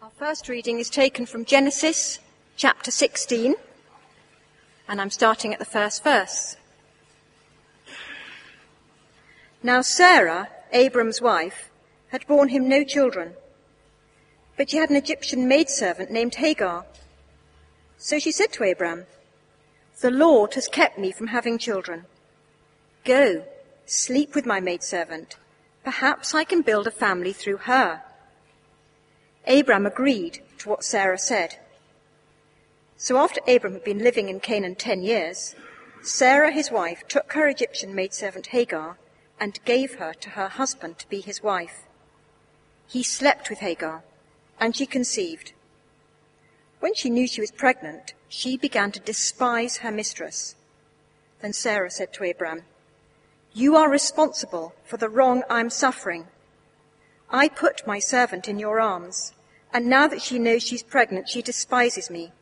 Our first reading is taken from Genesis chapter 16, and I'm starting at the first verse. Now Sarah, Abram's wife, had borne him no children, but she had an Egyptian maidservant named Hagar. So she said to Abram, "The Lord has kept me from having children. Go, sleep with my maidservant. Perhaps I can build a family through her." Abram agreed to what Sarah said. So after Abram had been living in Canaan 10 years, Sarah, his wife, took her Egyptian maidservant Hagar and gave her to her husband to be his wife. He slept with Hagar, and she conceived. When she knew she was pregnant, she began to despise her mistress. Then Sarah said to Abram, "You are responsible for the wrong I'm suffering. I put my servant in your arms, and now that she knows she's pregnant, she despises me.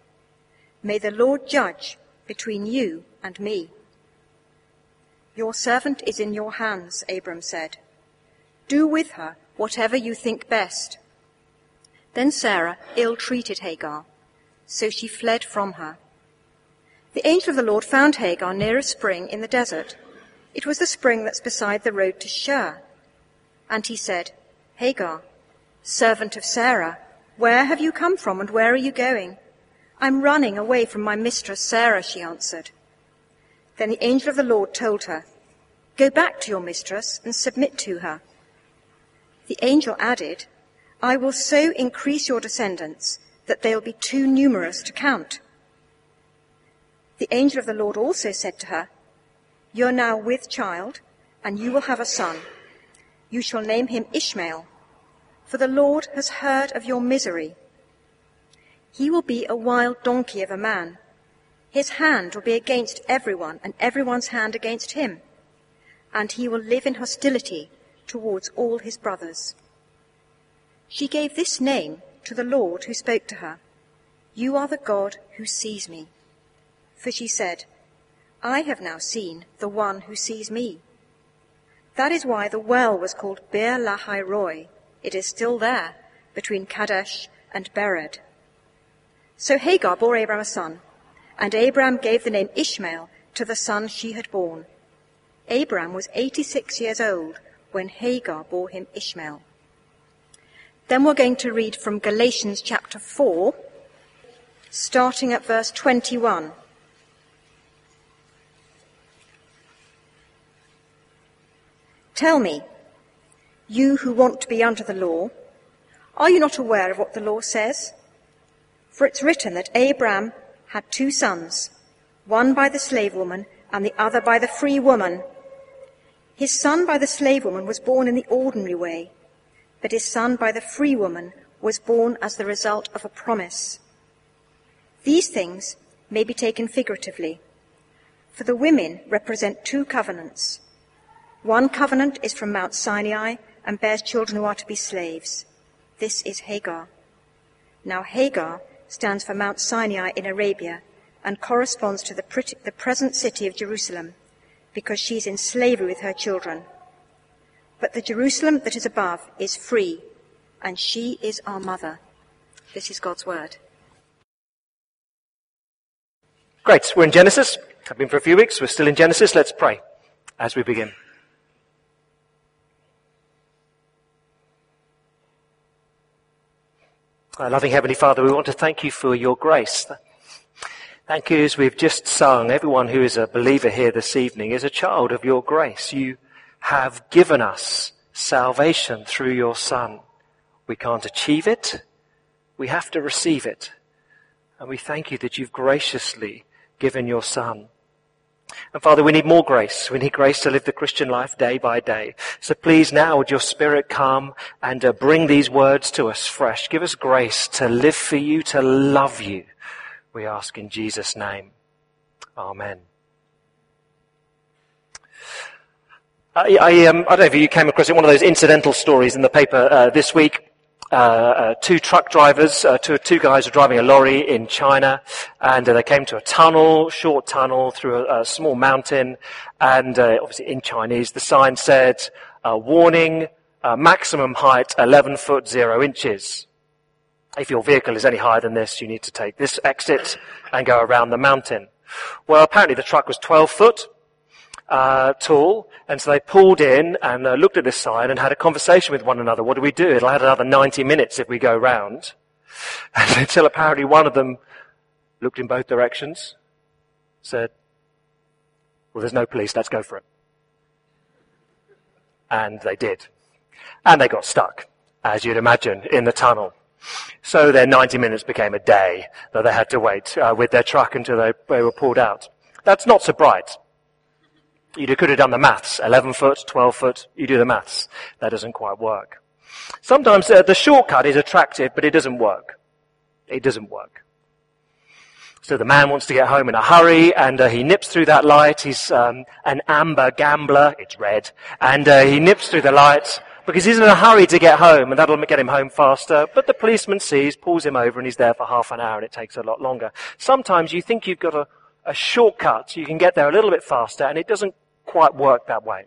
May the Lord judge between you and me." "Your servant is in your hands," Abram said. "Do with her whatever you think best." Then Sarah ill-treated Hagar, so she fled from her. The angel of the Lord found Hagar near a spring in the desert. It was the spring that's beside the road to Shur. And he said, "Hagar, servant of Sarah, where have you come from and where are you going?" "I'm running away from my mistress Sarah," she answered. Then the angel of the Lord told her, "Go back to your mistress and submit to her." The angel added, "I will so increase your descendants that they'll be too numerous to count." The angel of the Lord also said to her, "You're now with child, and you will have a son. You shall name him Ishmael, for the Lord has heard of your misery. He will be a wild donkey of a man. His hand will be against everyone, and everyone's hand against him, and he will live in hostility towards all his brothers." She gave this name to the Lord who spoke to her, "You are the God who sees me." For she said, "I have now seen the one who sees me." That is why the well was called Beer Lahai Roi. It is still there, between Kadesh and Bered. So Hagar bore Abram a son, and Abram gave the name Ishmael to the son she had born. Abram was 86 years old when Hagar bore him Ishmael. Then we're going to read from Galatians chapter 4, starting at verse 21. "Tell me, you who want to be under the law, are you not aware of what the law says? For it's written that Abraham had two sons, one by the slave woman and the other by the free woman. His son by the slave woman was born in the ordinary way, but his son by the free woman was born as the result of a promise. These things may be taken figuratively, for the women represent two covenants. One covenant is from Mount Sinai and bears children who are to be slaves. This is Hagar. Now Hagar stands for Mount Sinai in Arabia and corresponds to the present city of Jerusalem, because she's in slavery with her children. But the Jerusalem that is above is free, and she is our mother." This is God's word. Great. We're in Genesis. I've been for a few weeks. We're still in Genesis. Let's pray as we begin. Our loving Heavenly Father, we want to thank you for your grace. Thank you, as we've just sung, everyone who is a believer here this evening is a child of your grace. You have given us salvation through your Son. We can't achieve it. We have to receive it. And we thank you that you've graciously given your Son. And Father, we need more grace. We need grace to live the Christian life day by day. So please now would your Spirit come and bring these words to us fresh. Give us grace to live for you, to love you. We ask in Jesus' name. Amen. I don't know if you came across it, one of those incidental stories in the paper this week. Two truck drivers, two guys were driving a lorry in China, and they came to a tunnel, short tunnel through a small mountain, and obviously in Chinese the sign said, warning, maximum height 11 foot 0 inches. If your vehicle is any higher than this, you need to take this exit and go around the mountain. Well, apparently the truck was 12 foot tall, and so they pulled in and looked at this sign and had a conversation with one another. What do we do? It'll add another 90 minutes if we go round. Until apparently one of them looked in both directions, said, well, there's no police, let's go for it. And they did. And they got stuck, as you'd imagine, in the tunnel. So their 90 minutes became a day that they had to wait with their truck until they were pulled out. That's not so bright. You could have done the maths, 11 foot, 12 foot, you do the maths. That doesn't quite work. Sometimes the shortcut is attractive, but it doesn't work. It doesn't work. So the man wants to get home in a hurry, and he nips through that light. He's an amber gambler. It's red. And he nips through the light because he's in a hurry to get home, and that'll get him home faster. But the policeman sees, pulls him over, and he's there for half an hour, and it takes a lot longer. Sometimes you think you've got a shortcut. You can get there a little bit faster, and it doesn't quite work that way.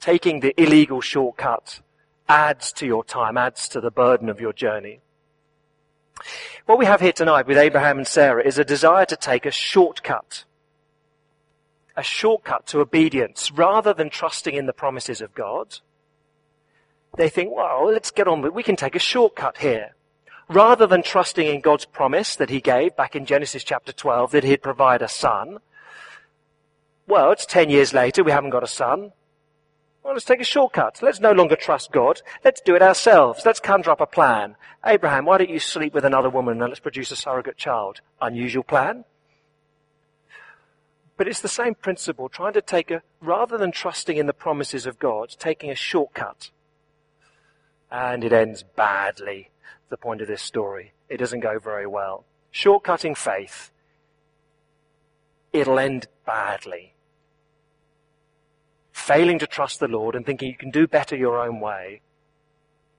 Taking the illegal shortcut adds to your time, adds to the burden of your journey. What we have here tonight with Abraham and Sarah is a desire to take a shortcut to obedience. Rather than trusting in the promises of God, they think, well, let's get on with it. We can take a shortcut here. Rather than trusting in God's promise that he gave back in Genesis chapter 12, that he'd provide a son, well, it's 10 years later, we haven't got a son. Well, let's take a shortcut. Let's no longer trust God. Let's do it ourselves. Let's conjure up a plan. Abraham, why don't you sleep with another woman and let's produce a surrogate child? Unusual plan. But it's the same principle, trying to take rather than trusting in the promises of God, taking a shortcut. And it ends badly, the point of this story. It doesn't go very well. Shortcutting faith, it'll end badly. Failing to trust the Lord and thinking you can do better your own way,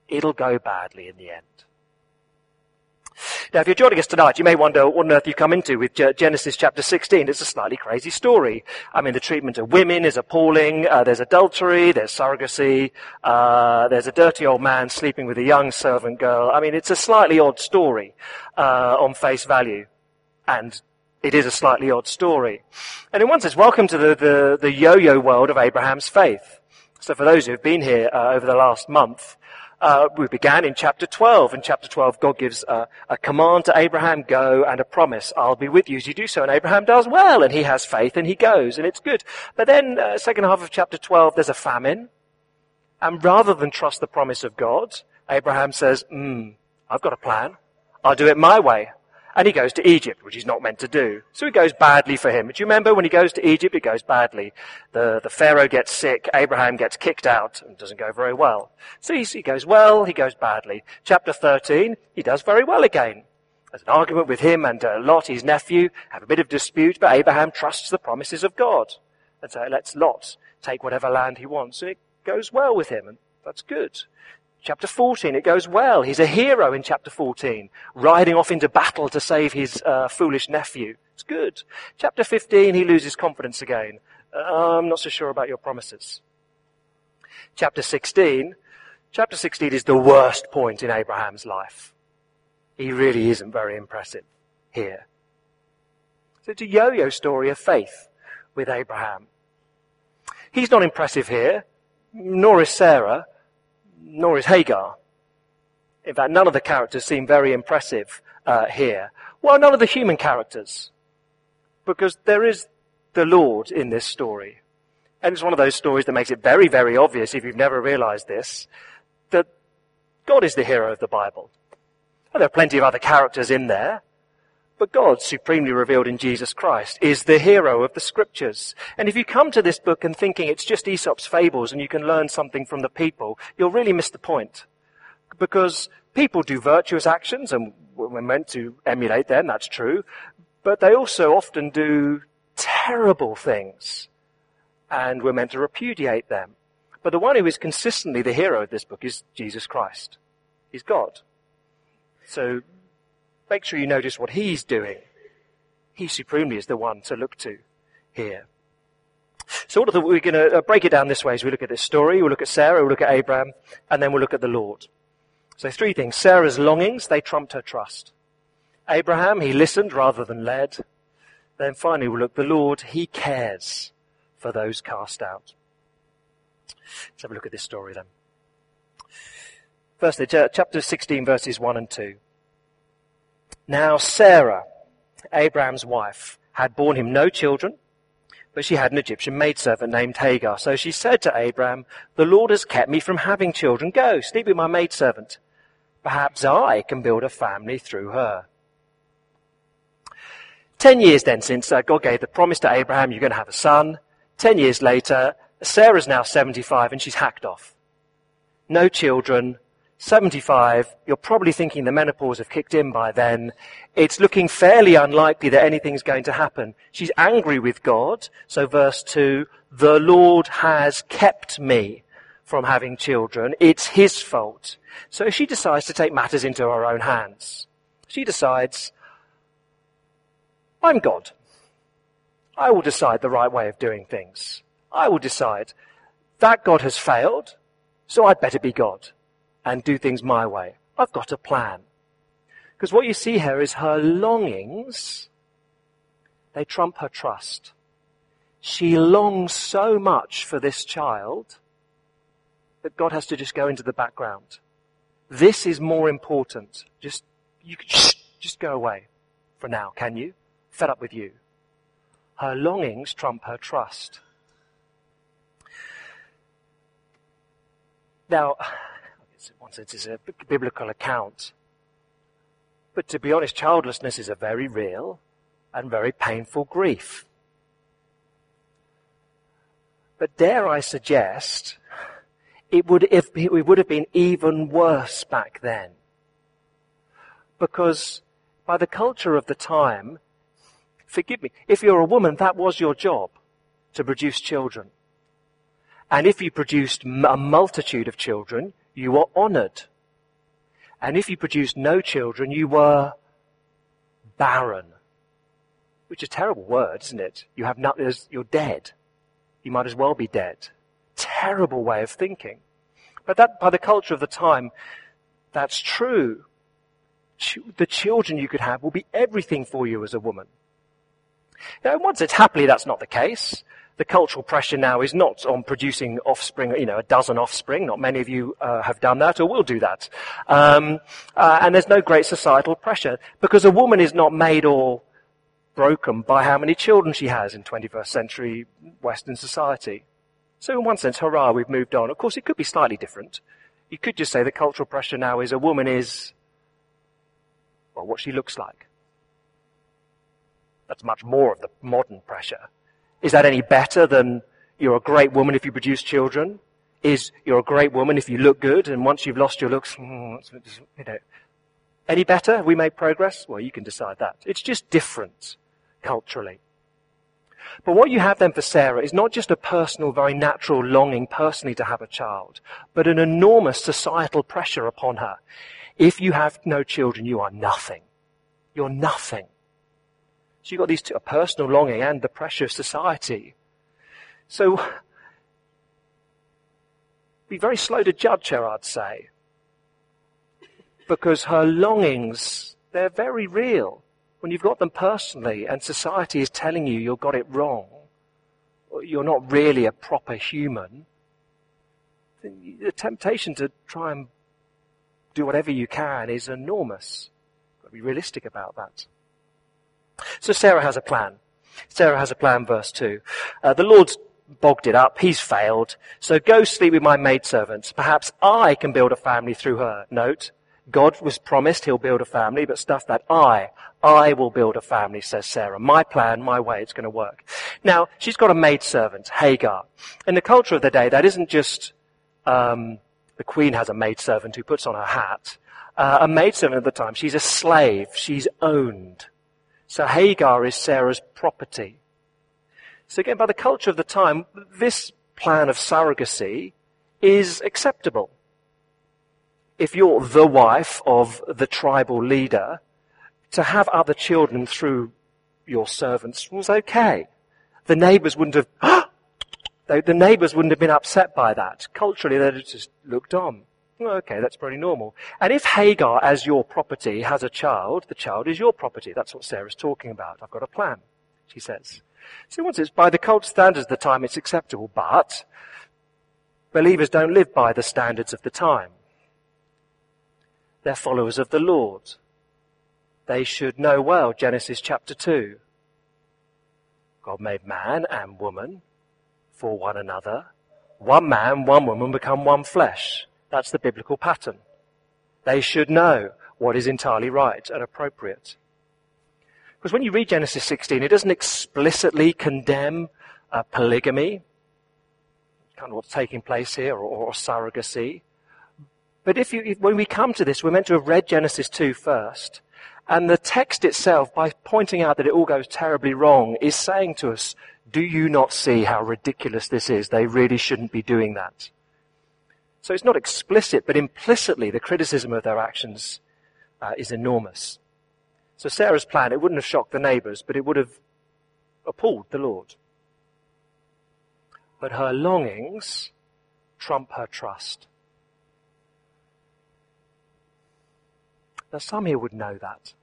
it'll go badly in the end. Now, if you're joining us tonight, you may wonder what on earth you come into with Genesis chapter 16. It's a slightly crazy story. I mean, the treatment of women is appalling. There's adultery, there's surrogacy, there's a dirty old man sleeping with a young servant girl. I mean, it's a slightly odd story on face value, and it is a slightly odd story. And in one sense, welcome to the yo-yo world of Abraham's faith. So for those who have been here over the last month, we began in chapter 12. In chapter 12, God gives a command to Abraham, go, and a promise, I'll be with you as you do so. And Abraham does well, and he has faith, and he goes, and it's good. But then, second half of chapter 12, there's a famine. And rather than trust the promise of God, Abraham says, I've got a plan. I'll do it my way. And he goes to Egypt, which he's not meant to do. So it goes badly for him. Do you remember when he goes to Egypt, it goes badly. The Pharaoh gets sick, Abraham gets kicked out, and doesn't go very well. So he goes well, he goes badly. Chapter 13, he does very well again. There's an argument with him and Lot, his nephew, have a bit of dispute, but Abraham trusts the promises of God. And so it lets Lot take whatever land he wants, and it goes well with him, and that's good. Chapter 14, it goes well. He's a hero in chapter 14, riding off into battle to save his foolish nephew. It's good. Chapter 15, he loses confidence again. I'm not so sure about your promises. Chapter 16 is the worst point in Abraham's life. He really isn't very impressive here. So it's a yo-yo story of faith with Abraham. He's not impressive here, nor is Sarah, nor is Hagar. In fact, none of the characters seem very impressive here. Well, none of the human characters, because there is the Lord in this story. And it's one of those stories that makes it very, very obvious, if you've never realized this, that God is the hero of the Bible. And there are plenty of other characters in there, but God, supremely revealed in Jesus Christ, is the hero of the Scriptures. And if you come to this book and thinking it's just Aesop's fables and you can learn something from the people, you'll really miss the point. Because people do virtuous actions, and we're meant to emulate them, that's true, but they also often do terrible things, and we're meant to repudiate them. But the one who is consistently the hero of this book is Jesus Christ. He's God. So make sure you notice what he's doing. He supremely is the one to look to here. So we're going to break it down this way as we look at this story. We'll look at Sarah, we'll look at Abraham, and then we'll look at the Lord. So three things. Sarah's longings, they trumped her trust. Abraham, he listened rather than led. Then finally, we'll look, the Lord, he cares for those cast out. Let's have a look at this story then. Firstly, chapter 16, verses 1 and 2. Now Sarah, Abraham's wife, had borne him no children, but she had an Egyptian maidservant named Hagar. So she said to Abraham, "The Lord has kept me from having children. Go, sleep with my maidservant. Perhaps I can build a family through her." 10 years then since God gave the promise to Abraham, you're going to have a son. 10 years later, Sarah's now 75 and she's hacked off. No children, 75. You're probably thinking the menopause have kicked in by then. It's looking fairly unlikely that anything's going to happen. She's angry with God. So verse 2, the Lord has kept me from having children. It's his fault. So she decides to take matters into her own hands. She decides, I'm God. I will decide the right way of doing things. I will decide that God has failed, so I'd better be God and do things my way. I've got a plan. Because what you see here is her longings, they trump her trust. She longs so much for this child that God has to just go into the background. This is more important. You could just go away for now, can you? Fed up with you. Her longings trump her trust. Now, it's a biblical account. But to be honest, childlessness is a very real and very painful grief. But dare I suggest, it would have been even worse back then. Because by the culture of the time, forgive me, if you're a woman, that was your job, to produce children. And if you produced a multitude of children, you were honored. And if you produced no children, you were barren. Which is a terrible word, isn't it? You have nothing, you're dead. You might as well be dead. Terrible way of thinking. But that, by the culture of the time, that's true. The children you could have will be everything for you as a woman. Now, once it's happily, that's not the case. The cultural pressure now is not on producing offspring, a dozen offspring. Not many of you have done that or will do that. And there's no great societal pressure because a woman is not made or broken by how many children she has in 21st century Western society. So in one sense, hurrah, we've moved on. Of course, it could be slightly different. You could just say the cultural pressure now is a woman is, well, what she looks like. That's much more of the modern pressure. Is that any better than you're a great woman if you produce children? Is you're a great woman if you look good and once you've lost your looks, Any better? Have we made progress? Well, you can decide that. It's just different culturally. But what you have then for Sarah is not just a personal, very natural longing personally to have a child, but an enormous societal pressure upon her. If you have no children, you are nothing. You're nothing. So you've got these two, a personal longing and the pressure of society. So, be very slow to judge her, I'd say. Because her longings, they're very real. When you've got them personally and society is telling you you've got it wrong, or you're not really a proper human, then the temptation to try and do whatever you can is enormous. You've got to be realistic about that. So Sarah has a plan. Sarah has a plan, verse 2. The Lord's bogged it up. He's failed. So go sleep with my maidservants. Perhaps I can build a family through her. Note, God was promised he'll build a family, but stuff that I will build a family, says Sarah. My plan, my way, it's going to work. Now, she's got a maidservant, Hagar. In the culture of the day, that isn't just the queen has a maidservant who puts on her hat. A maidservant at the time, she's a slave. She's owned. So Hagar is Sarah's property. So again, by the culture of the time, this plan of surrogacy is acceptable. If you're the wife of the tribal leader, to have other children through your servants was okay. The neighbors wouldn't have, the neighbors wouldn't have been upset by that. Culturally, they'd have just looked on. Okay, that's pretty normal. And if Hagar, as your property, has a child, the child is your property. That's what Sarah's talking about. I've got a plan, she says. So once it's by the cult standards of the time, it's acceptable, but believers don't live by the standards of the time. They're followers of the Lord. They should know well Genesis chapter 2. God made man and woman for one another. One man, one woman become one flesh. That's the biblical pattern. They should know what is entirely right and appropriate. Because when you read Genesis 16, it doesn't explicitly condemn polygamy, kind of what's taking place here, or surrogacy. But when we come to this, we're meant to have read Genesis 2 first. And the text itself, by pointing out that it all goes terribly wrong, is saying to us, do you not see how ridiculous this is? They really shouldn't be doing that. So it's not explicit, but implicitly the criticism of their actions is enormous. So Sarah's plan, it wouldn't have shocked the neighbors, but it would have appalled the Lord. But her longings trump her trust. Now some here would know that.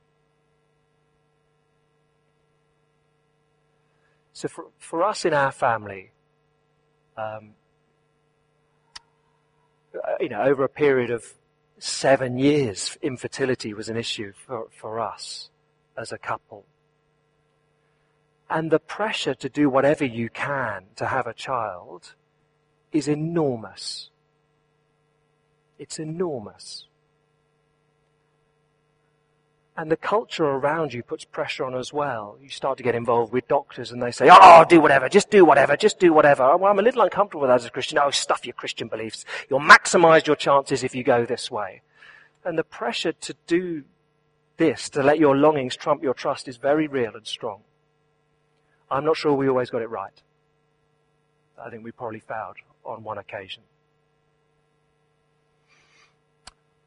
So for us in our family, over a period of 7 years, infertility was an issue for us as a couple. And the pressure to do whatever you can to have a child is enormous. It's enormous. And the culture around you puts pressure on as well. You start to get involved with doctors and they say, oh, do whatever, just do whatever, just do whatever. Oh, well, I'm a little uncomfortable with that as a Christian. Oh, stuff your Christian beliefs. You'll maximize your chances if you go this way. And the pressure to do this, to let your longings trump your trust, is very real and strong. I'm not sure we always got it right. I think we probably failed on one occasion.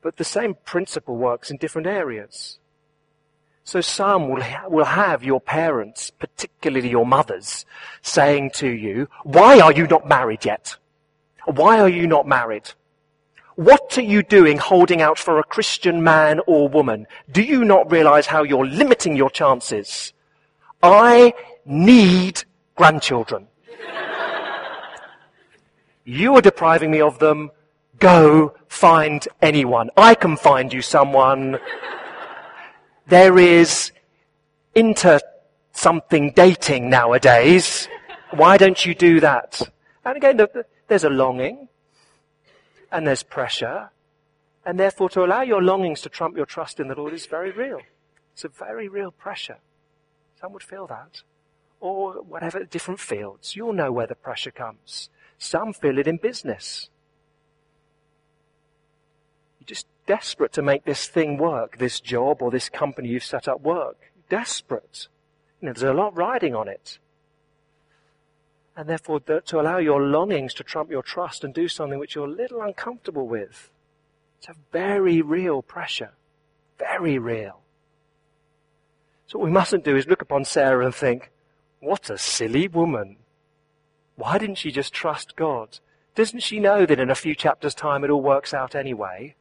But the same principle works in different areas. So some will have your parents, particularly your mothers, saying to you, why are you not married yet? Why are you not married? What are you doing holding out for a Christian man or woman? Do you not realize how you're limiting your chances? I need grandchildren. You are depriving me of them. Go find anyone. I can find you someone. There is inter-something dating nowadays. Why don't you do that? And again, there's a longing, and there's pressure, and therefore to allow your longings to trump your trust in the Lord is very real. It's a very real pressure. Some would feel that. Or whatever, different fields. You'll know where the pressure comes. Some feel it in business. You're just desperate to make this thing work, this job or this company you've set up work. Desperate. There's a lot riding on it. And therefore, to allow your longings to trump your trust and do something which you're a little uncomfortable with. It's a very real pressure. Very real. So what we mustn't do is look upon Sarah and think, what a silly woman. Why didn't she just trust God? Doesn't she know that in a few chapters' time it all works out anyway?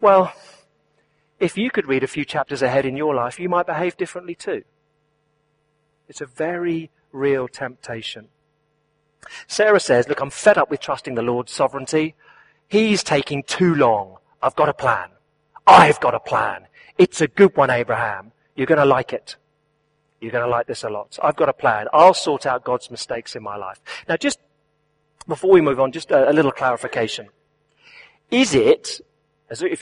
Well, if you could read a few chapters ahead in your life, you might behave differently too. It's a very real temptation. Sarah says, look, I'm fed up with trusting the Lord's sovereignty. He's taking too long. I've got a plan. I've got a plan. It's a good one, Abraham. You're going to like it. You're going to like this a lot. I've got a plan. I'll sort out God's mistakes in my life. Now, just before we move on, just a little clarification. If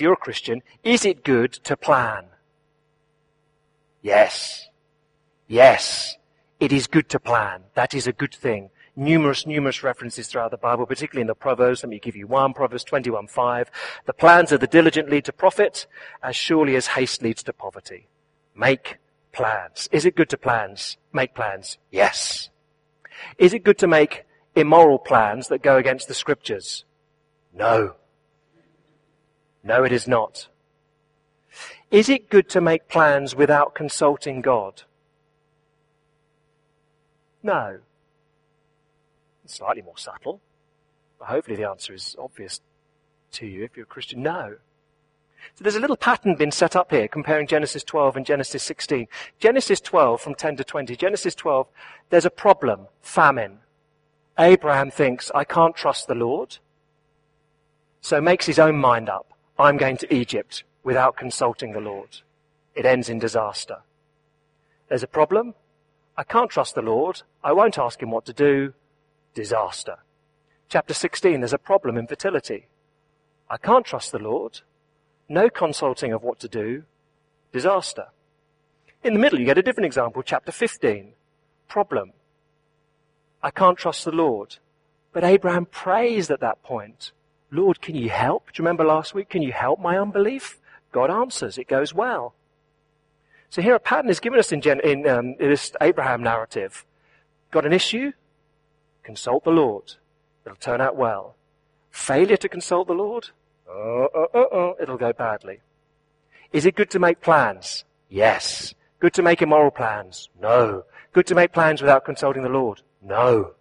you're a Christian, is it good to plan? Yes. Yes. It is good to plan. That is a good thing. Numerous references throughout the Bible, particularly in the Proverbs. Let me give you one. Proverbs 21:5. The plans of the diligent lead to profit, as surely as haste leads to poverty. Make plans. Is it good to make plans? Yes. Is it good to make immoral plans that go against the scriptures? No. No, it is not. Is it good to make plans without consulting God? No. It's slightly more subtle, but hopefully the answer is obvious to you if you're a Christian. No. So there's a little pattern being set up here comparing Genesis 12 and Genesis 16. Genesis 12 from 10 to 20. Genesis 12, there's a problem, famine. Abraham thinks, I can't trust the Lord. So makes his own mind up. I'm going to Egypt without consulting the Lord. It ends in disaster. There's a problem. I can't trust the Lord. I won't ask him what to do. Disaster. Chapter 16, there's a problem, infertility. I can't trust the Lord. No consulting of what to do. Disaster. In the middle, you get a different example. Chapter 15, problem. I can't trust the Lord. But Abraham prays at that point. Lord, can you help? Do you remember last week? Can you help my unbelief? God answers. It goes well. So here a pattern is given us in this Abraham narrative. Got an issue? Consult the Lord. It'll turn out well. Failure to consult the Lord? It'll go badly. Is it good to make plans? Yes. Good to make immoral plans? No. Good to make plans without consulting the Lord? No.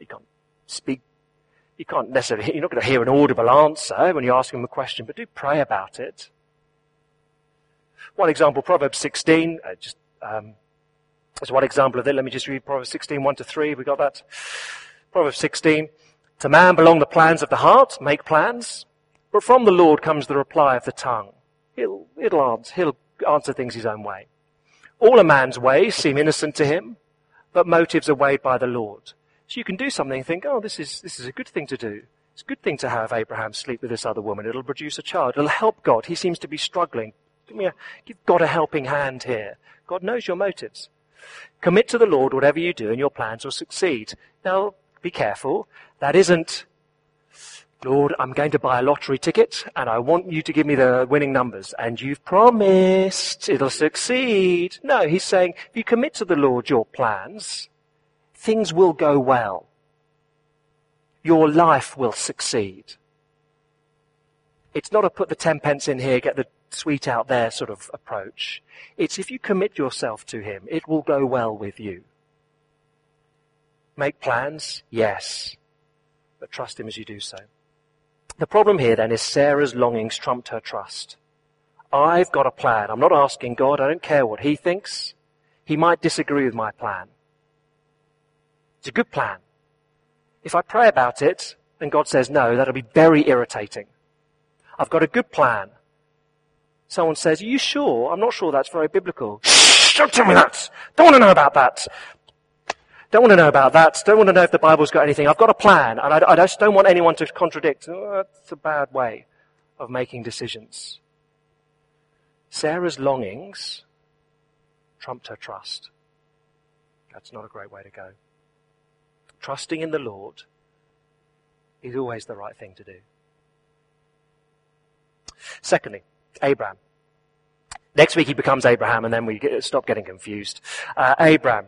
You can't speak. You can't necessarily, you're not going to hear an audible answer when you ask him a question, but do pray about it. One example, Proverbs 16, there's one example of it. Let me just read Proverbs 16, 1 to 3. We got that. Proverbs 16. To man belong the plans of the heart, make plans, but from the Lord comes the reply of the tongue. He'll answer things his own way. All a man's ways seem innocent to him, but motives are weighed by the Lord. So you can do something and think, oh, this is a good thing to do. It's a good thing to have Abraham sleep with this other woman. It'll produce a child. It'll help God. He seems to be struggling. Give God a helping hand here. God knows your motives. Commit to the Lord whatever you do and your plans will succeed. Now, be careful. That isn't, Lord, I'm going to buy a lottery ticket and I want you to give me the winning numbers. And you've promised it'll succeed. No, he's saying, if you commit to the Lord your plans, things will go well. Your life will succeed. It's not a put the 10 pence in here, get the sweet out there sort of approach. It's if you commit yourself to him, it will go well with you. Make plans, yes, but trust him as you do so. The problem here then is Sarah's longings trumped her trust. I've got a plan. I'm not asking God. I don't care what he thinks. He might disagree with my plan. It's a good plan. If I pray about it and God says no, that'll be very irritating. I've got a good plan. Someone says, are you sure? I'm not sure that's very biblical. Shh, don't tell me that. Don't want to know about that. Don't want to know about that. Don't want to know if the Bible's got anything. I've got a plan, and I just don't want anyone to contradict. Oh, that's a bad way of making decisions. Sarah's longings trumped her trust. That's not a great way to go. Trusting in the Lord is always the right thing to do. Secondly, Abraham. Next week he becomes Abraham, and then we stop getting confused. Abraham,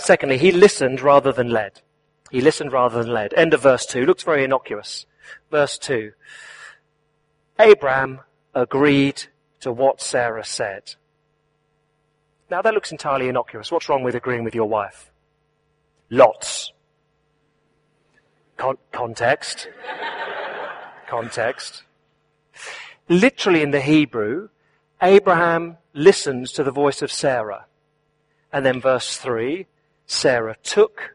secondly, he listened rather than led. He listened rather than led. End of verse 2. Looks very innocuous. Verse 2. Abraham agreed to what Sarah said. Now that looks entirely innocuous. What's wrong with agreeing with your wife? Lots. Context. Context. Literally in the Hebrew, Abraham listens to the voice of Sarah. And then verse 3, Sarah took,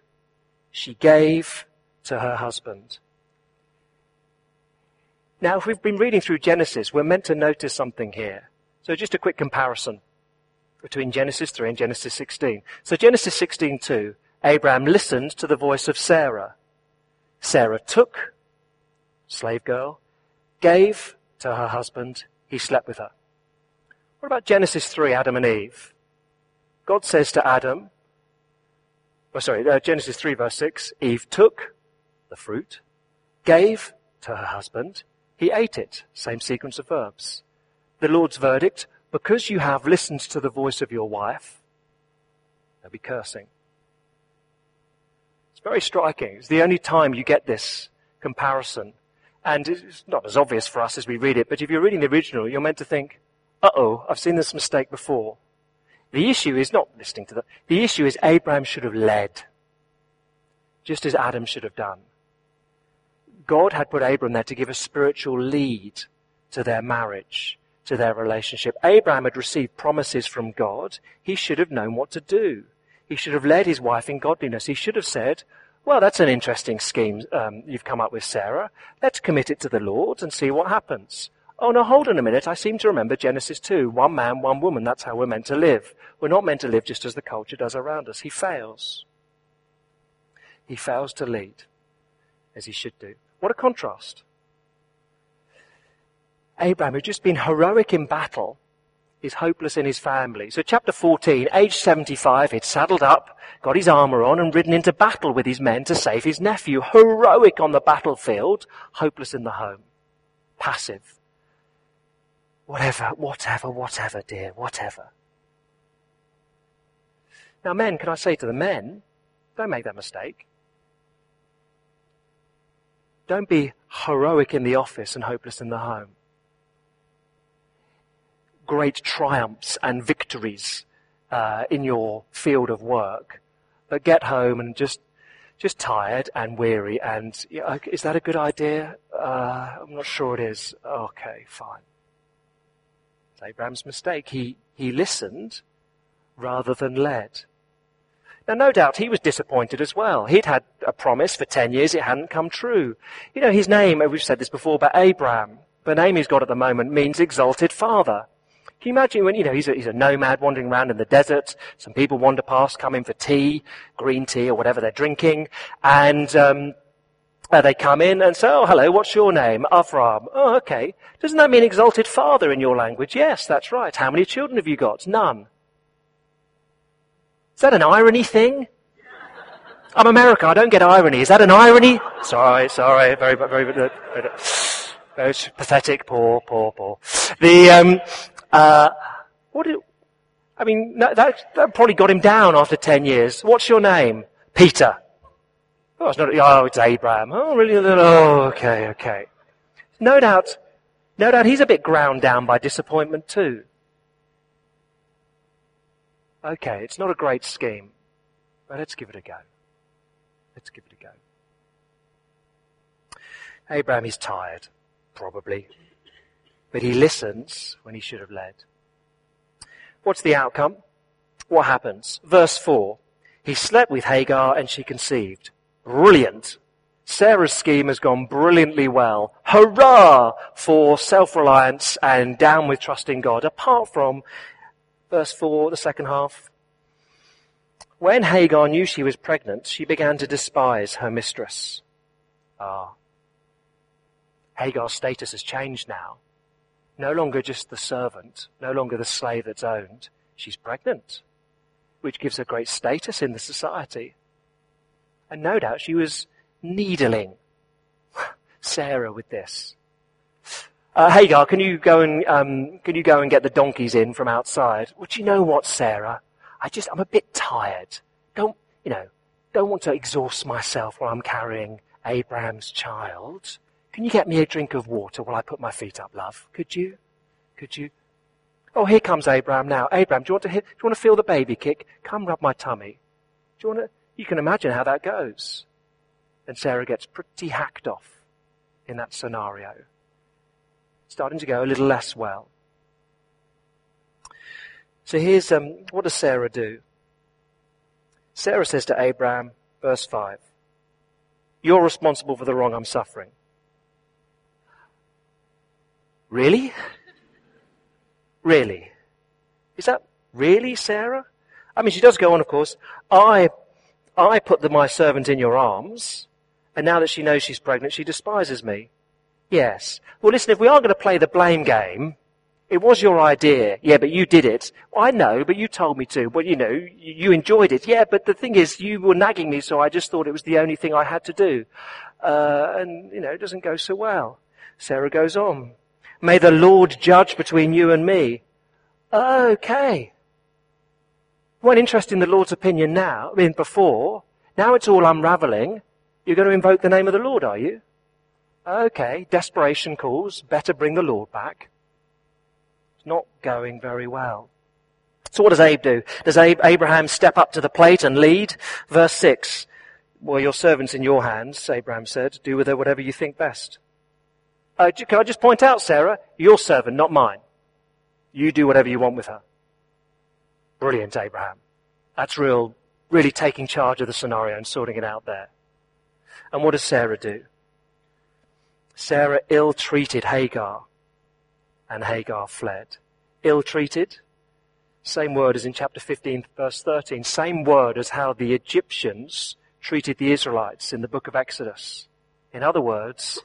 she gave to her husband. Now, if we've been reading through Genesis, we're meant to notice something here. So just a quick comparison between Genesis 3 and Genesis 16. So Genesis 16:2, Abraham listened to the voice of Sarah. Sarah took, slave girl, gave to her husband, he slept with her. What about Genesis 3, Adam and Eve? God says to Adam, Genesis 3, verse 6, Eve took the fruit, gave to her husband, he ate it. Same sequence of verbs. The Lord's verdict, because you have listened to the voice of your wife, there'll be cursing. It's very striking. It's the only time you get this comparison. And it's not as obvious for us as we read it, but if you're reading the original, you're meant to think, uh-oh, I've seen this mistake before. The issue is not listening to that. The issue is Abraham should have led, just as Adam should have done. God had put Abraham there to give a spiritual lead to their marriage, to their relationship. Abraham had received promises from God. He should have known what to do. He should have led his wife in godliness. He should have said, well, that's an interesting scheme you've come up with, Sarah. Let's commit it to the Lord and see what happens. Oh, no, hold on a minute. I seem to remember Genesis 2. One man, one woman. That's how we're meant to live. We're not meant to live just as the culture does around us. He fails. He fails to lead as he should do. What a contrast. Abraham, who'd just been heroic in battle, is hopeless in his family. So chapter 14, age 75, he'd saddled up, got his armor on, and ridden into battle with his men to save his nephew. Heroic on the battlefield, hopeless in the home. Passive. Whatever, dear. Now, men, can I say to the men, don't make that mistake. Don't be heroic in the office and hopeless in the home. Great triumphs and victories in your field of work, but get home and just tired and weary. And is that a good idea? I'm not sure it is. Okay, fine. It's Abraham's mistake. He listened rather than led. Now, no doubt he was disappointed as well. He'd had a promise for 10 years. It hadn't come true. You know, his name, we've said this before, but Abraham, the name he's got at the moment, means exalted father. Can you imagine when, he's a nomad wandering around in the desert. Some people wander past, come in for tea, green tea or whatever they're drinking. And they come in and say, oh, hello, what's your name? Avram. Oh, okay. Doesn't that mean exalted father in your language? Yes, that's right. How many children have you got? None. Is that an irony thing? I'm American, I don't get irony. Is that an irony? Sorry, very, very pathetic, poor. That probably got him down after 10 years. What's your name? Peter. Oh, it's Abraham. Oh, really? Oh, okay. No doubt he's a bit ground down by disappointment too. Okay, it's not a great scheme, but let's give it a go. Abraham is tired, probably, but he listens when he should have led. What's the outcome? What happens? Verse 4, he slept with Hagar and she conceived. Brilliant. Sarah's scheme has gone brilliantly well. Hurrah for self-reliance and down with trusting God, apart from Verse 4, the second half. When Hagar knew she was pregnant, she began to despise her mistress. Hagar's status has changed now. No longer just the servant, no longer the slave that's owned. She's pregnant, which gives her great status in the society. And no doubt she was needling Sarah with this. Hagar, can you go and get the donkeys in from outside? Well, do you know what, Sarah? I'm a bit tired. Don't want to exhaust myself while I'm carrying Abraham's child. Can you get me a drink of water while I put my feet up, love? Could you? Oh, here comes Abraham now. Abraham, do you want to feel the baby kick? Come rub my tummy. You can imagine how that goes. And Sarah gets pretty hacked off in that scenario. Starting to go a little less well. So here's, what does Sarah do? Sarah says to Abraham, verse 5, you're responsible for the wrong I'm suffering. Really? Is that really, Sarah? I mean, she does go on, of course. I put my servant in your arms, and now that she knows she's pregnant, she despises me. Yes. Well, listen, if we are going to play the blame game, it was your idea. Yeah, but you did it. Well, I know, but you told me to. Well, you enjoyed it. Yeah, but the thing is, you were nagging me, so I just thought it was the only thing I had to do. And it doesn't go so well. Sarah goes on. May the Lord judge between you and me. Okay. Well, interested in the Lord's opinion now, before. Now it's all unraveling. You're going to invoke the name of the Lord, are you? Okay, desperation calls, better bring the Lord back. It's not going very well. So what does Abe do? Does Abraham step up to the plate and lead? Verse 6, Well, your servant's in your hands, Abraham said. Do with her whatever you think best. Can I just point out, Sarah, your servant, not mine. You do whatever you want with her. Brilliant, Abraham. That's really taking charge of the scenario and sorting it out there. And what does Sarah do? Sarah ill-treated Hagar, and Hagar fled. Ill-treated, same word as in chapter 15, verse 13, same word as how the Egyptians treated the Israelites in the book of Exodus. In other words,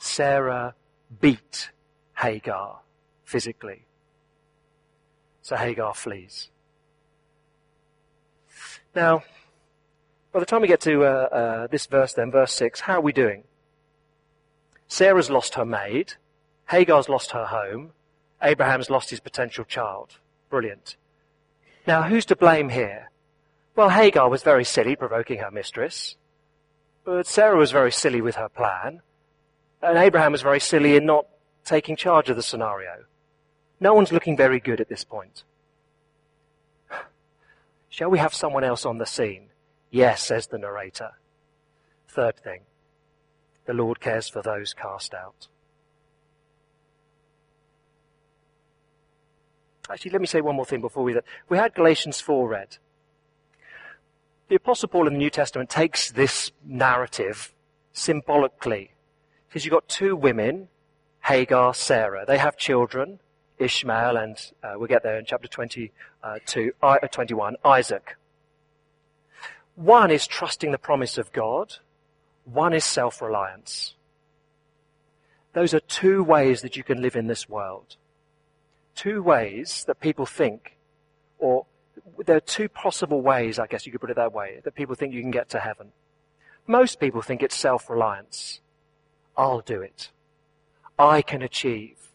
Sarah beat Hagar physically. So Hagar flees. Now, by the time we get to this verse then, verse 6, how are we doing? Sarah's lost her maid. Hagar's lost her home. Abraham's lost his potential child. Brilliant. Now, who's to blame here? Well, Hagar was very silly, provoking her mistress. But Sarah was very silly with her plan. And Abraham was very silly in not taking charge of the scenario. No one's looking very good at this point. Shall we have someone else on the scene? Yes, says the narrator. Third thing. The Lord cares for those cast out. Actually, let me say one more thing before we do that. We had Galatians 4 read. The Apostle Paul in the New Testament takes this narrative symbolically. Because you've got two women, Hagar, Sarah. They have children, Ishmael, and we'll get there in chapter 21, Isaac. One is trusting the promise of God. One is self-reliance. Those are two ways that you can live in this world. Two ways that people think, or there are two possible ways, I guess you could put it that way, that people think you can get to heaven. Most people think it's self-reliance. I'll do it. I can achieve.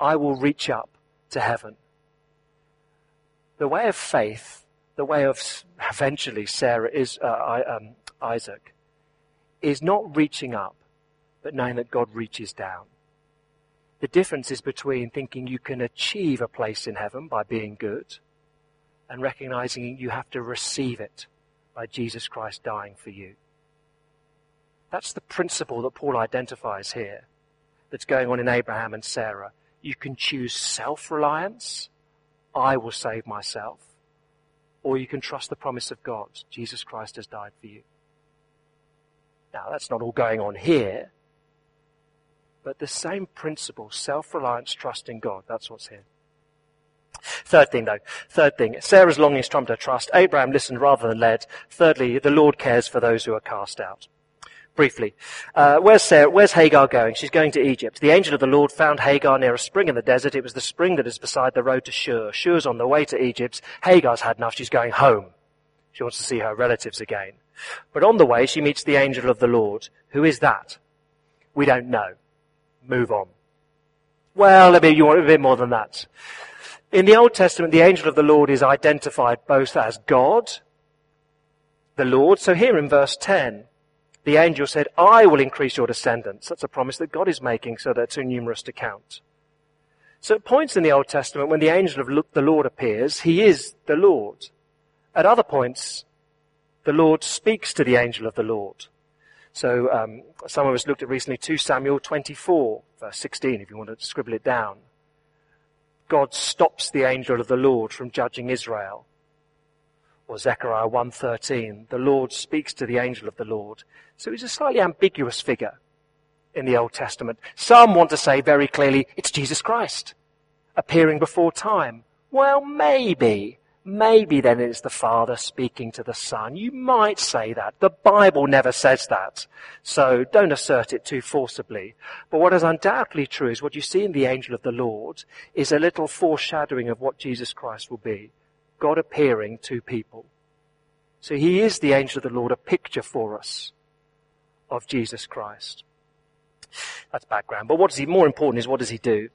I will reach up to heaven. The way of faith, the way of eventually Sarah is Isaac, is not reaching up, but knowing that God reaches down. The difference is between thinking you can achieve a place in heaven by being good and recognizing you have to receive it by Jesus Christ dying for you. That's the principle that Paul identifies here that's going on in Abraham and Sarah. You can choose self-reliance, I will save myself, or you can trust the promise of God, Jesus Christ has died for you. Now, that's not all going on here, but the same principle, self-reliance, trust in God, that's what's here. Third thing, Sarah's longings trumped her trust. Abraham listened rather than led. Thirdly, the Lord cares for those who are cast out. Briefly, where's Sarah? Where's Hagar going? She's going to Egypt. The angel of the Lord found Hagar near a spring in the desert. It was the spring that is beside the road to Shur. Shur's on the way to Egypt. Hagar's had enough. She's going home. She wants to see her relatives again. But on the way, she meets the angel of the Lord. Who is that? We don't know. Move on. Well, maybe you want a bit more than that. In the Old Testament, the angel of the Lord is identified both as God, the Lord. So here in verse 10, the angel said, I will increase your descendants. That's a promise that God is making, so they're too numerous to count. So at points in the Old Testament, when the angel of the Lord appears, he is the Lord. At other points, the Lord speaks to the angel of the Lord. So some of us looked at recently 2 Samuel 24, verse 16, if you want to scribble it down. God stops the angel of the Lord from judging Israel. Or Zechariah 1:13, the Lord speaks to the angel of the Lord. So he's a slightly ambiguous figure in the Old Testament. Some want to say very clearly, it's Jesus Christ appearing before time. Well, maybe then it's the Father speaking to the Son. You might say that. The Bible never says that. So don't assert it too forcibly. But what is undoubtedly true is what you see in the angel of the Lord is a little foreshadowing of what Jesus Christ will be. God appearing to people. So he is the angel of the Lord, a picture for us of Jesus Christ. That's background. But what is he? More important is what does he do?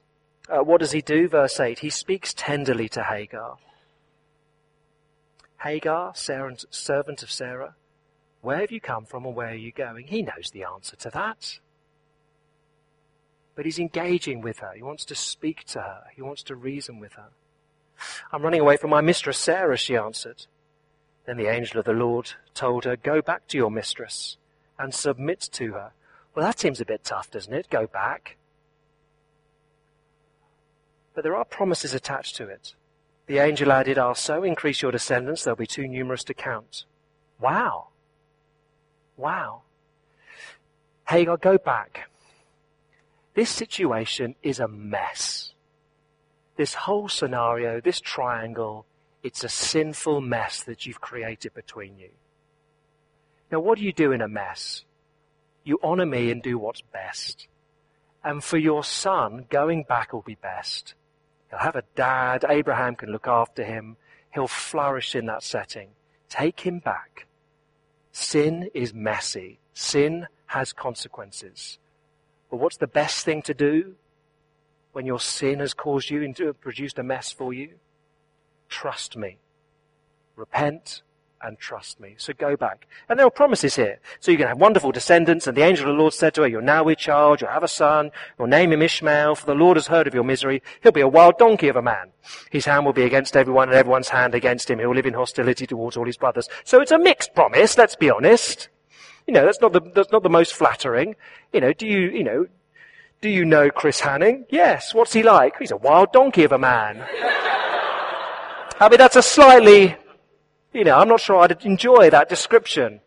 Verse 8, he speaks tenderly to Hagar. Hagar, servant of Sarah, where have you come from and where are you going? He knows the answer to that. But he's engaging with her. He wants to speak to her. He wants to reason with her. I'm running away from my mistress, Sarah, she answered. Then the angel of the Lord told her, go back to your mistress and submit to her. Well, that seems a bit tough, doesn't it? Go back. But there are promises attached to it. The angel added, I'll so increase your descendants, they'll be too numerous to count. Wow. Wow. Hagar, go back. This situation is a mess. This whole scenario, this triangle, it's a sinful mess that you've created between you. Now, what do you do in a mess? You honor me and do what's best. And for your son, going back will be best. He'll have a dad. Abraham can look after him. He'll flourish in that setting. Take him back. Sin is messy. Sin has consequences. But what's the best thing to do when your sin has caused you into produced a mess for you? Trust me. Repent and trust me. So go back. And there are promises here. So you can have wonderful descendants. And the angel of the Lord said to her, you're now with child. You'll have a son. You'll name him Ishmael, for the Lord has heard of your misery. He'll be a wild donkey of a man. His hand will be against everyone and everyone's hand against him. He'll live in hostility towards all his brothers. So it's a mixed promise, let's be honest. You know, that's not the most flattering. You know, do you know Chris Hanning? Yes. What's he like? He's a wild donkey of a man. I mean, that's a slightly, you know, I'm not sure I'd enjoy that description.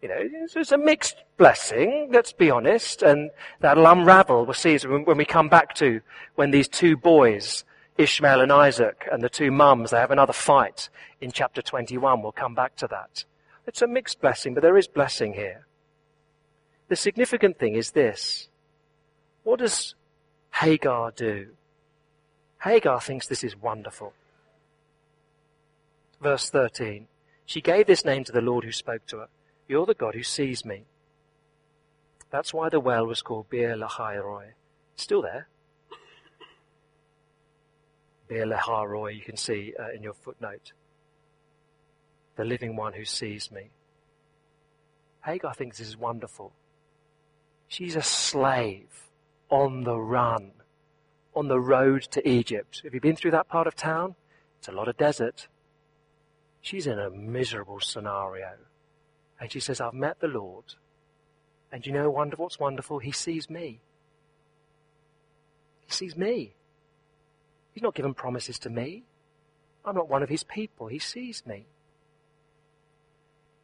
You know, it's a mixed blessing, let's be honest, and that'll unravel. We'll see when we come back to when these two boys, Ishmael and Isaac, and the two mums, they have another fight in chapter 21. We'll come back to that. It's a mixed blessing, but there is blessing here. The significant thing is this. What does Hagar do? Hagar thinks this is wonderful. Verse 13, she gave this name to the Lord who spoke to her. You're the God who sees me. That's why the well was called Beer Lahai Roi. It's still there. Beer Lahai Roi, you can see in your footnote. The living one who sees me. Hagar thinks this is wonderful. She's a slave on the run, on the road to Egypt. Have you been through that part of town? It's a lot of desert. She's in a miserable scenario. And she says, I've met the Lord. And you know what's wonderful? He sees me. He sees me. He's not given promises to me. I'm not one of his people. He sees me.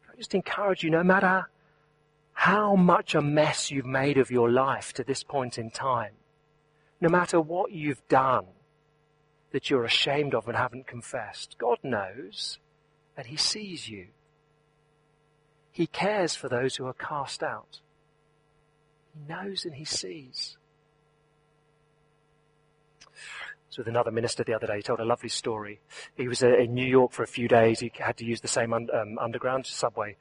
I just encourage you, no matter how much a mess you've made of your life to this point in time, no matter what you've done that you're ashamed of and haven't confessed, God knows. And he sees you. He cares for those who are cast out. He knows and he sees. I was with another minister the other day. He told a lovely story. He was in New York for a few days. He had to use the same underground subway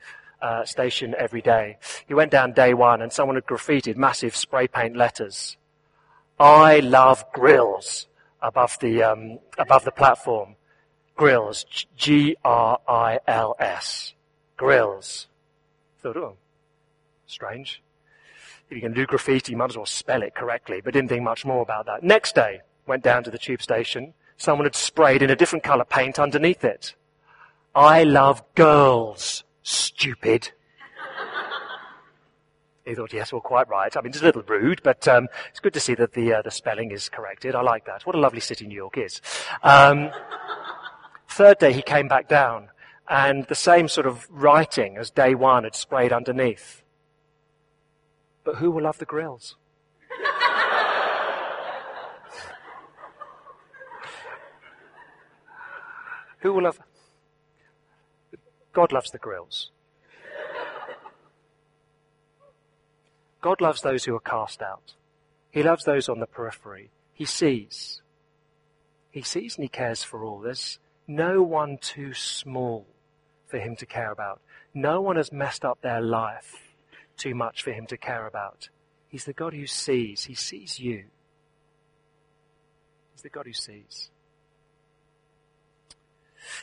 station every day. He went down day one and someone had graffitied massive spray paint letters. I love grills above the platform. Grills, G-R-I-L-S, grills. I thought, oh, strange. If you're going to do graffiti, you might as well spell it correctly, but didn't think much more about that. Next day, went down to the tube station. Someone had sprayed in a different colour paint underneath it. I love girls, stupid. He thought, yes, well, quite right. I mean, it's a little rude, but it's good to see that the spelling is corrected. I like that. What a lovely city New York is. Third day he came back down and the same sort of writing as day one had sprayed underneath. But who will love the grills? Who will love? God loves the grills. God loves those who are cast out. He loves those on the periphery. He sees. He sees and he cares for all. There's no one too small for him to care about. No one has messed up their life too much for him to care about. He's the God who sees. He sees you. He's the God who sees.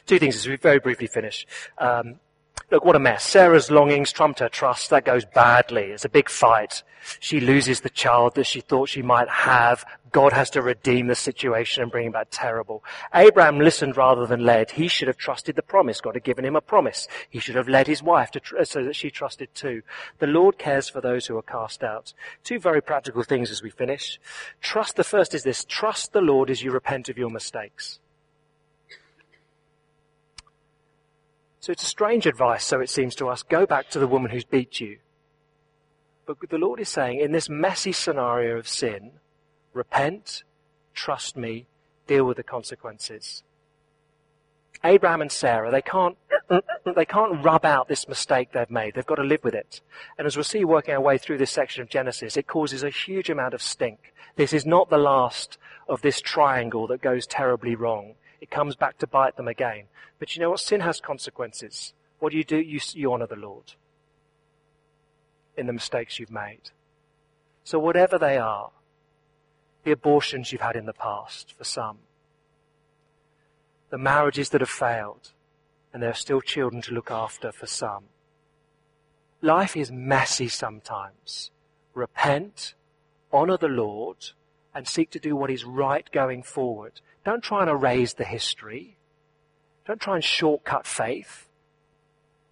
Two things as we very briefly finish. Look, what a mess. Sarah's longings trumped her trust. That goes badly. It's a big fight. She loses the child that she thought she might have. God has to redeem the situation and bring about terrible. Abraham listened rather than led. He should have trusted the promise. God had given him a promise. He should have led his wife so that she trusted too. The Lord cares for those who are cast out. Two very practical things as we finish. The first is this. Trust the Lord as you repent of your mistakes. So it's strange advice, so it seems to us. Go back to the woman who's beat you. But the Lord is saying, in this messy scenario of sin, repent, trust me, deal with the consequences. Abraham and Sarah, they can't rub out this mistake they've made. They've got to live with it. And as we'll see working our way through this section of Genesis, it causes a huge amount of stink. This is not the last of this triangle that goes terribly wrong. It comes back to bite them again. But you know what? Sin has consequences. What do? You honor the Lord in the mistakes you've made. So whatever they are, the abortions you've had in the past for some, the marriages that have failed, and there are still children to look after for some. Life is messy sometimes. Repent, honor the Lord, and seek to do what is right going forward. Don't try and erase the history. Don't try and shortcut faith.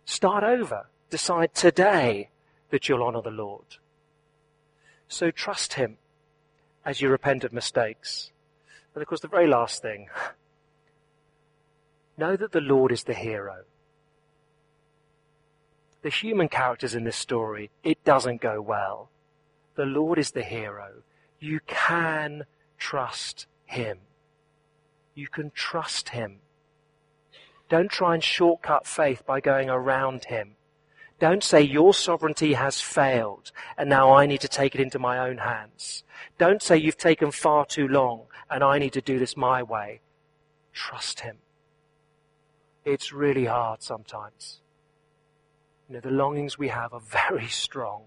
Start over. Decide today that you'll honor the Lord. So trust him as you repent of mistakes. And of course, the very last thing. Know that the Lord is the hero. The human characters in this story, it doesn't go well. The Lord is the hero. You can trust him. You can trust him. Don't try and shortcut faith by going around him. Don't say your sovereignty has failed and now I need to take it into my own hands. Don't say you've taken far too long and I need to do this my way. Trust him. It's really hard sometimes. You know, the longings we have are very strong.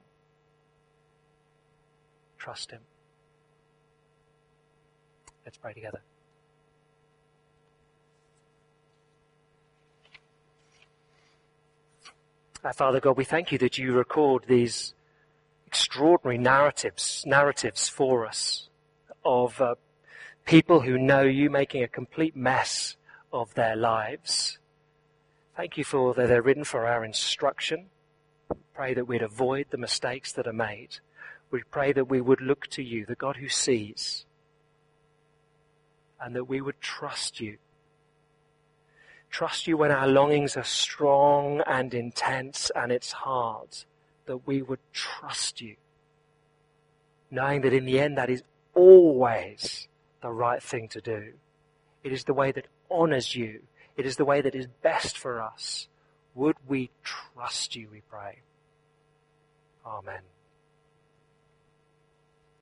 Trust him. Let's pray together. Our Father God, we thank you that you record these extraordinary narratives for us of people who know you making a complete mess of their lives. Thank you for that they're written for our instruction. We pray that we'd avoid the mistakes that are made. We pray that we would look to you, the God who sees, and that we would trust you. Trust you when our longings are strong and intense and it's hard, that we would trust you, knowing that in the end that is always the right thing to do. It is the way that honors you. It is the way that is best for us. Would we trust you, we pray. Amen.